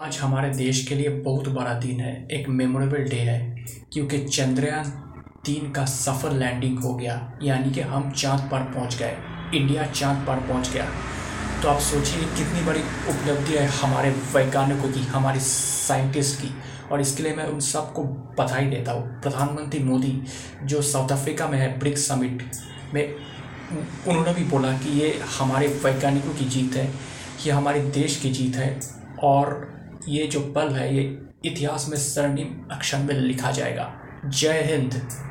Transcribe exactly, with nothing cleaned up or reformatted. आज हमारे देश के लिए बहुत बड़ा दिन है, एक मेमोरेबल डे है, क्योंकि चंद्रयान तीन का सफल लैंडिंग हो गया, यानी कि हम चाँद पर पहुंच गए। इंडिया चाँद पर पहुंच गया। तो आप सोचिए कितनी बड़ी उपलब्धि है हमारे वैज्ञानिकों की, हमारे साइंटिस्ट की, और इसके लिए मैं उन सबको बधाई देता हूँ। प्रधानमंत्री मोदी जो साउथ अफ्रीका में है, ब्रिक्स समिट में, उन्होंने भी बोला कि ये हमारे वैज्ञानिकों की जीत है, ये हमारे देश की जीत है, और ये जो पल है ये इतिहास में स्वर्णिम अक्षर में लिखा जाएगा। जय हिंद।